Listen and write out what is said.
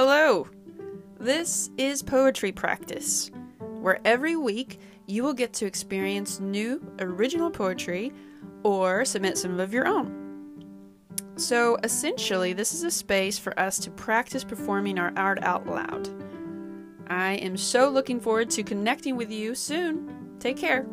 Hello! This is Poetry Practice, where every week you will get to experience new, original poetry or submit some of your own. So essentially, this is a space for us to practice performing our art out loud. I am so looking forward to connecting with you soon. Take care.